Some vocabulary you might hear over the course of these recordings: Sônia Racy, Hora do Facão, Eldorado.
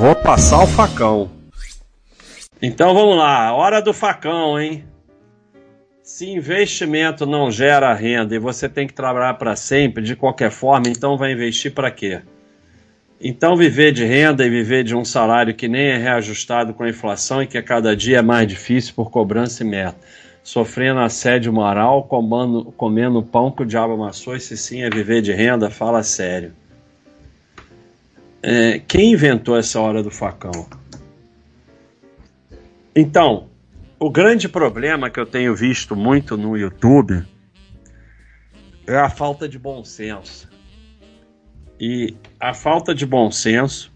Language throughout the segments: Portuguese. Vou passar o facão. Então vamos lá, hora do facão, hein? Se investimento não gera renda e você tem que trabalhar para sempre, de qualquer forma, então vai investir para quê? Então viver de renda e viver de um salário que nem é reajustado com a inflação e que a cada dia é mais difícil por cobrança e meta. Sofrendo assédio moral, comendo pão que o diabo amassou, e se sim é viver de renda, fala sério. Quem inventou essa hora do facão? Então, o grande problema que eu tenho visto muito no YouTube é a falta de bom senso. E a falta de bom senso,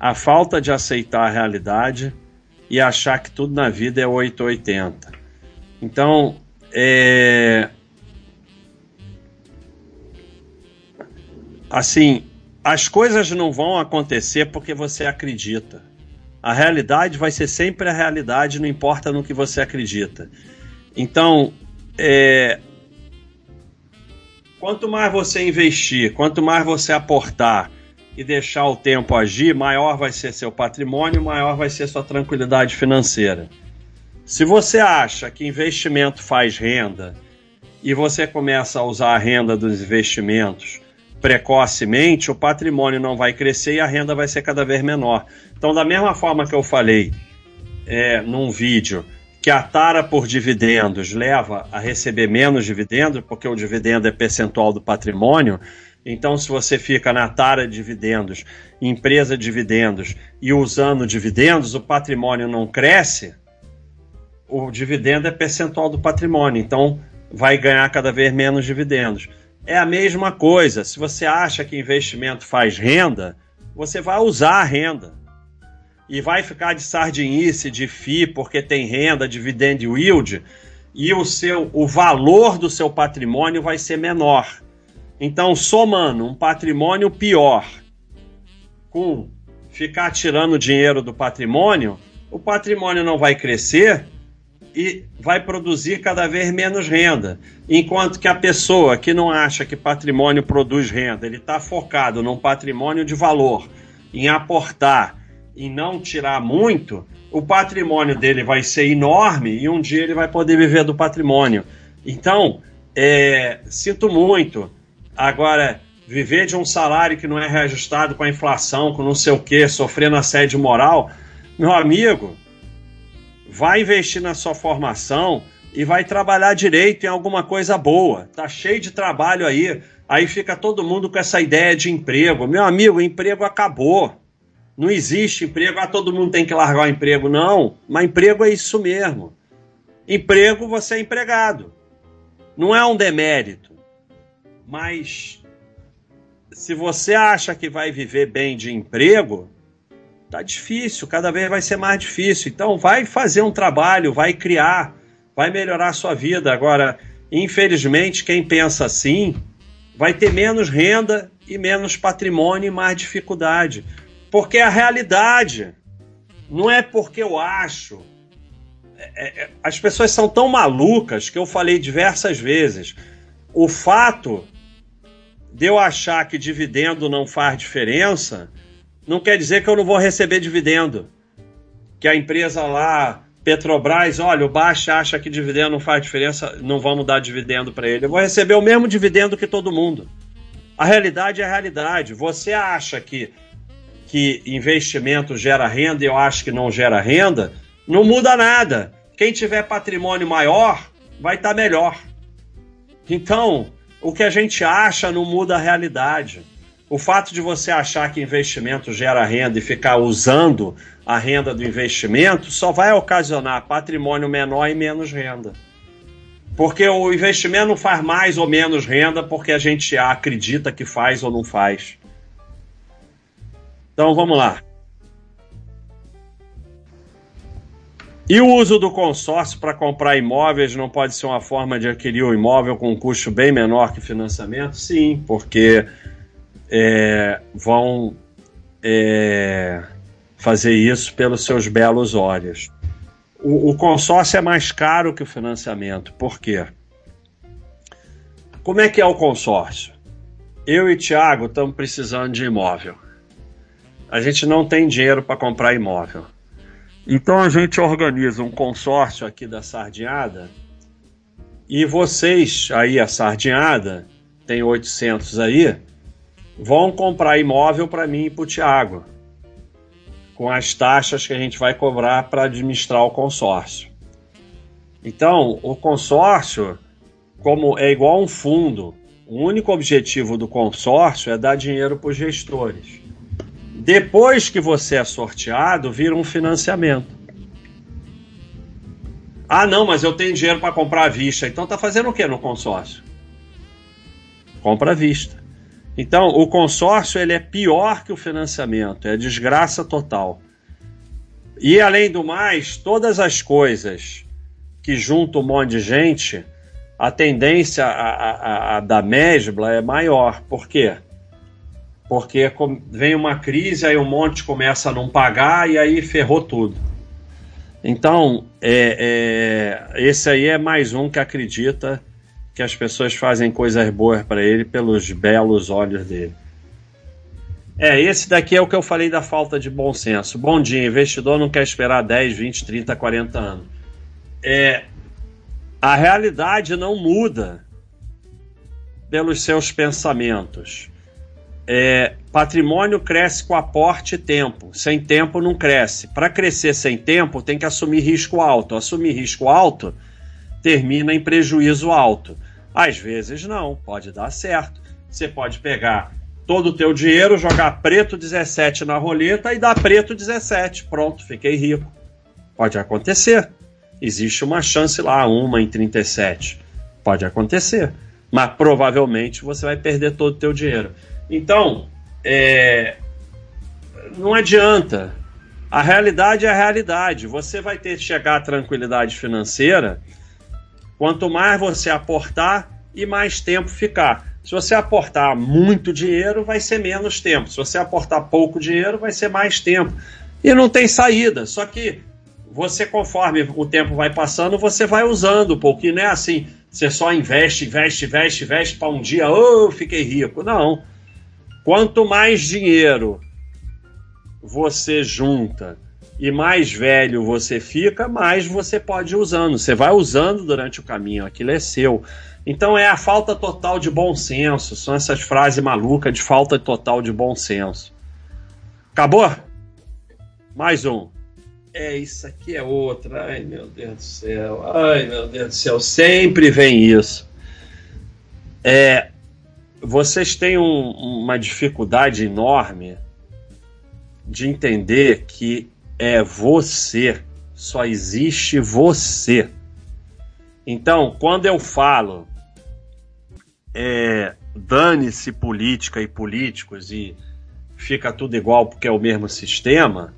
a falta de aceitar a realidade e achar que tudo na vida é 880. Então, assim, as coisas não vão acontecer porque você acredita. A realidade vai ser sempre a realidade, não importa no que você acredita. Então, quanto mais você investir, quanto mais você aportar e deixar o tempo agir, maior vai ser seu patrimônio, maior vai ser sua tranquilidade financeira. Se você acha que investimento faz renda e você começa a usar a renda dos investimentos precocemente, o patrimônio não vai crescer e a renda vai ser cada vez menor. Então, da mesma forma que eu falei num vídeo, que a tara por dividendos leva a receber menos dividendos, porque o dividendo é percentual do patrimônio. Então, se você fica na tara de dividendos, empresa de dividendos e usando dividendos, o patrimônio não cresce, o dividendo é percentual do patrimônio, então vai ganhar cada vez menos dividendos. É a mesma coisa, se você acha que investimento faz renda, você vai usar a renda e vai ficar de sardinice, de FII, porque tem renda, dividend yield, e o valor do seu patrimônio vai ser menor. Então, somando um patrimônio pior com ficar tirando dinheiro do patrimônio, o patrimônio não vai crescer e vai produzir cada vez menos renda. Enquanto que a pessoa que não acha que patrimônio produz renda, ele está focado num patrimônio de valor, em aportar, em não tirar muito, o patrimônio dele vai ser enorme e um dia ele vai poder viver do patrimônio. Então, sinto muito. Agora, viver de um salário que não é reajustado com a inflação, com não sei o que, sofrendo assédio moral, meu amigo, vai investir na sua formação e vai trabalhar direito em alguma coisa boa. Tá cheio de trabalho aí. Aí fica todo mundo com essa ideia de emprego. Meu amigo, o emprego acabou. Não existe emprego. Ah, todo mundo tem que largar o emprego. Não, mas emprego é isso mesmo. Emprego, você é empregado. Não é um demérito. Mas se você acha que vai viver bem de emprego, tá difícil, cada vez vai ser mais difícil. Então vai fazer um trabalho, vai criar, vai melhorar a sua vida. Agora, infelizmente, quem pensa assim vai ter menos renda e menos patrimônio e mais dificuldade. Porque a realidade não é porque eu acho. As pessoas são tão malucas que eu falei diversas vezes. O fato de eu achar que dividendo não faz diferença não quer dizer que eu não vou receber dividendo. Que a empresa lá, Petrobras, olha, o Baixa acha que dividendo não faz diferença, não vamos dar dividendo para ele. Eu vou receber o mesmo dividendo que todo mundo. A realidade é a realidade. Você acha que investimento gera renda e eu acho que não gera renda, não muda nada. Quem tiver patrimônio maior vai estar melhor. Então, o que a gente acha não muda a realidade. O fato de você achar que investimento gera renda e ficar usando a renda do investimento só vai ocasionar patrimônio menor e menos renda. Porque o investimento não faz mais ou menos renda porque a gente acredita que faz ou não faz. Então vamos lá. E o uso do consórcio para comprar imóveis não pode ser uma forma de adquirir o imóvel com um custo bem menor que financiamento? Sim, porque vão fazer isso pelos seus belos olhos. O consórcio é mais caro que o financiamento. Por quê? Como é que é o consórcio? Eu e Thiago estamos precisando de imóvel. a gente não tem dinheiro para comprar imóvel. Então a gente organiza um consórcio aqui da Sardinhada, e vocês aí, a Sardinhada, tem 800 aí, vão comprar imóvel para mim e para o Thiago, com as taxas que a gente vai cobrar para administrar o consórcio. Então, o consórcio, como é igual um fundo, o único objetivo do consórcio é dar dinheiro para os gestores. Depois que você é sorteado, vira um financiamento. Ah, não, mas eu tenho dinheiro para comprar à vista. Então tá fazendo o que no consórcio? Compra à vista. Então, o consórcio ele é pior que o financiamento, é desgraça total. E, além do mais, todas as coisas que juntam um monte de gente, a tendência da mesbla é maior. Por quê? Porque vem uma crise, aí um monte começa a não pagar e aí ferrou tudo. Então, esse aí é mais um que acredita que as pessoas fazem coisas boas para ele pelos belos olhos dele. Esse daqui é o que eu falei da falta de bom senso. Bom dia, investidor não quer esperar 10, 20, 30, 40 anos. A realidade não muda pelos seus pensamentos. Patrimônio cresce com aporte e tempo. Sem tempo não cresce. Para crescer sem tempo, tem que assumir risco alto. Assumir risco alto termina em prejuízo alto. Às vezes não, pode dar certo. Você pode pegar todo o teu dinheiro, jogar preto 17 na roleta e dar preto 17. Pronto, fiquei rico. Pode acontecer. Existe uma chance lá, uma em 37. Pode acontecer. Mas provavelmente você vai perder todo o teu dinheiro. Então, não adianta. A realidade é a realidade. Você vai ter que chegar à tranquilidade financeira quanto mais você aportar e mais tempo ficar. Se você aportar muito dinheiro, vai ser menos tempo. Se você aportar pouco dinheiro, vai ser mais tempo. E não tem saída. Só que você, conforme o tempo vai passando, você vai usando um pouquinho. Não é assim, você só investe para um dia, oh, fiquei rico. Não. Quanto mais dinheiro você junta e mais velho você fica, mais você pode ir usando. Você vai usando durante o caminho, aquilo é seu. Então é a falta total de bom senso. São essas frases malucas de falta total de bom senso. Acabou? Mais um. Isso aqui é outra. Ai, meu Deus do céu. Sempre vem isso. Vocês têm uma dificuldade enorme de entender que é você, só existe você. Então, quando eu falo dane-se política e políticos e fica tudo igual porque é o mesmo sistema,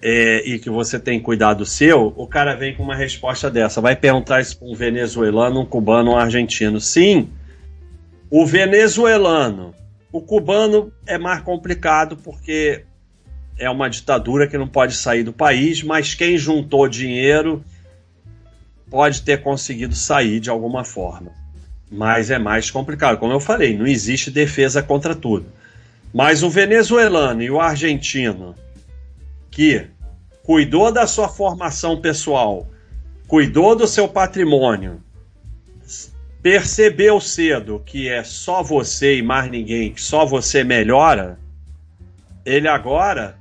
e que você tem que cuidar do seu, o cara vem com uma resposta dessa. Vai perguntar isso para um venezuelano, um cubano, um argentino. Sim, o venezuelano. O cubano é mais complicado porque é uma ditadura que não pode sair do país, mas quem juntou dinheiro pode ter conseguido sair de alguma forma. Mas é mais complicado. Como eu falei, não existe defesa contra tudo. Mas o venezuelano e o argentino, que cuidou da sua formação pessoal, cuidou do seu patrimônio, percebeu cedo que é só você e mais ninguém, que só você melhora, ele agora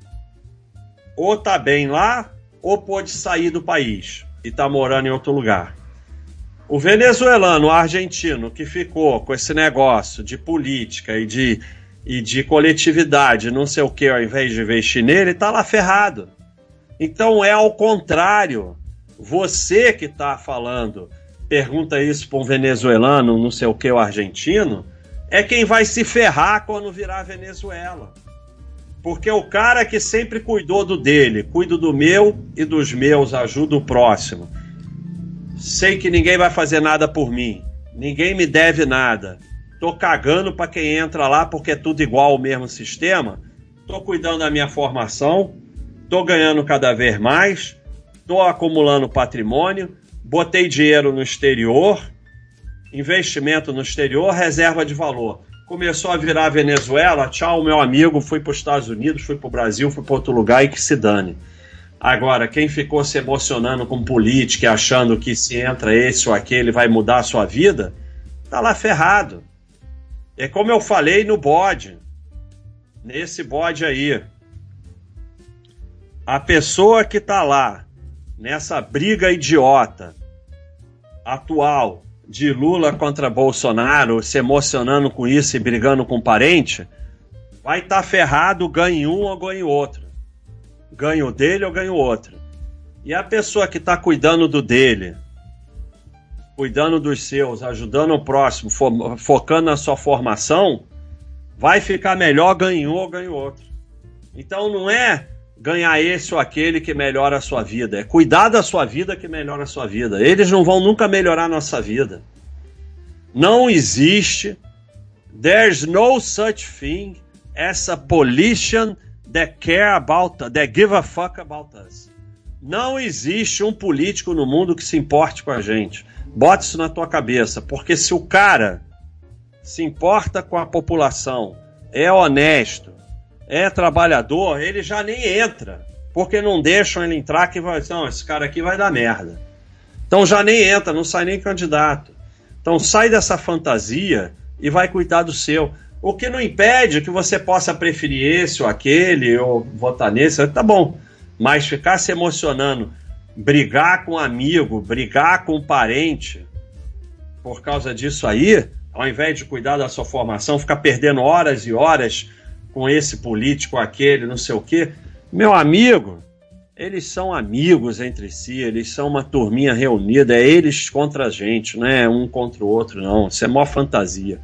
ou tá bem lá ou pôde sair do país e tá morando em outro lugar. O venezuelano, o argentino, que ficou com esse negócio de política e de coletividade, não sei o que, ao invés de investir nele, tá lá ferrado. Então é ao contrário. Você que tá falando, pergunta isso para um venezuelano, não sei o que, o argentino, é quem vai se ferrar quando virar Venezuela. Porque o cara que sempre cuidou do dele, cuido do meu e dos meus, ajudo o próximo. Sei que ninguém vai fazer nada por mim, ninguém me deve nada. Tô cagando para quem entra lá porque é tudo igual, o mesmo sistema. Tô cuidando da minha formação, tô ganhando cada vez mais, tô acumulando patrimônio, botei dinheiro no exterior, investimento no exterior, reserva de valor. começou a virar a Venezuela, tchau, meu amigo, fui para os Estados Unidos, fui para o Brasil, fui para outro lugar e que se dane. Agora, quem ficou se emocionando com política e achando que se entra esse ou aquele vai mudar a sua vida, tá lá ferrado. É como eu falei no bode, nesse bode aí. A pessoa que tá lá, nessa briga idiota atual, de Lula contra Bolsonaro, se emocionando com isso e brigando com parente, vai estar ferrado, ganha um ou ganha outro. Ganha o dele ou ganha o outro. E a pessoa que está cuidando do dele, cuidando dos seus, ajudando o próximo, focando na sua formação, vai ficar melhor, ganha um ou ganha o outro. Então não é ganhar esse ou aquele que melhora a sua vida. É cuidar da sua vida que melhora a sua vida. Eles não vão nunca melhorar a nossa vida. Não existe, there's no such thing as a politician that care about us, that give a fuck about us. Não existe um político no mundo que se importe com a gente. Bota isso na tua cabeça, porque se o cara se importa com a população, é honesto, é trabalhador, ele já nem entra, porque não deixam ele entrar que vai, não, esse cara aqui vai dar merda. Então já nem entra, não sai nem candidato. Então sai dessa fantasia e vai cuidar do seu. O que não impede que você possa preferir esse ou aquele, ou votar nesse, tá bom. Mas ficar se emocionando, brigar com um amigo, brigar com um parente, por causa disso aí, ao invés de cuidar da sua formação, ficar perdendo horas e horas com esse político, aquele, não sei o quê. Meu amigo, eles são amigos entre si, eles são uma turminha reunida, é eles contra a gente, não é um contra o outro, não. Isso é mó fantasia.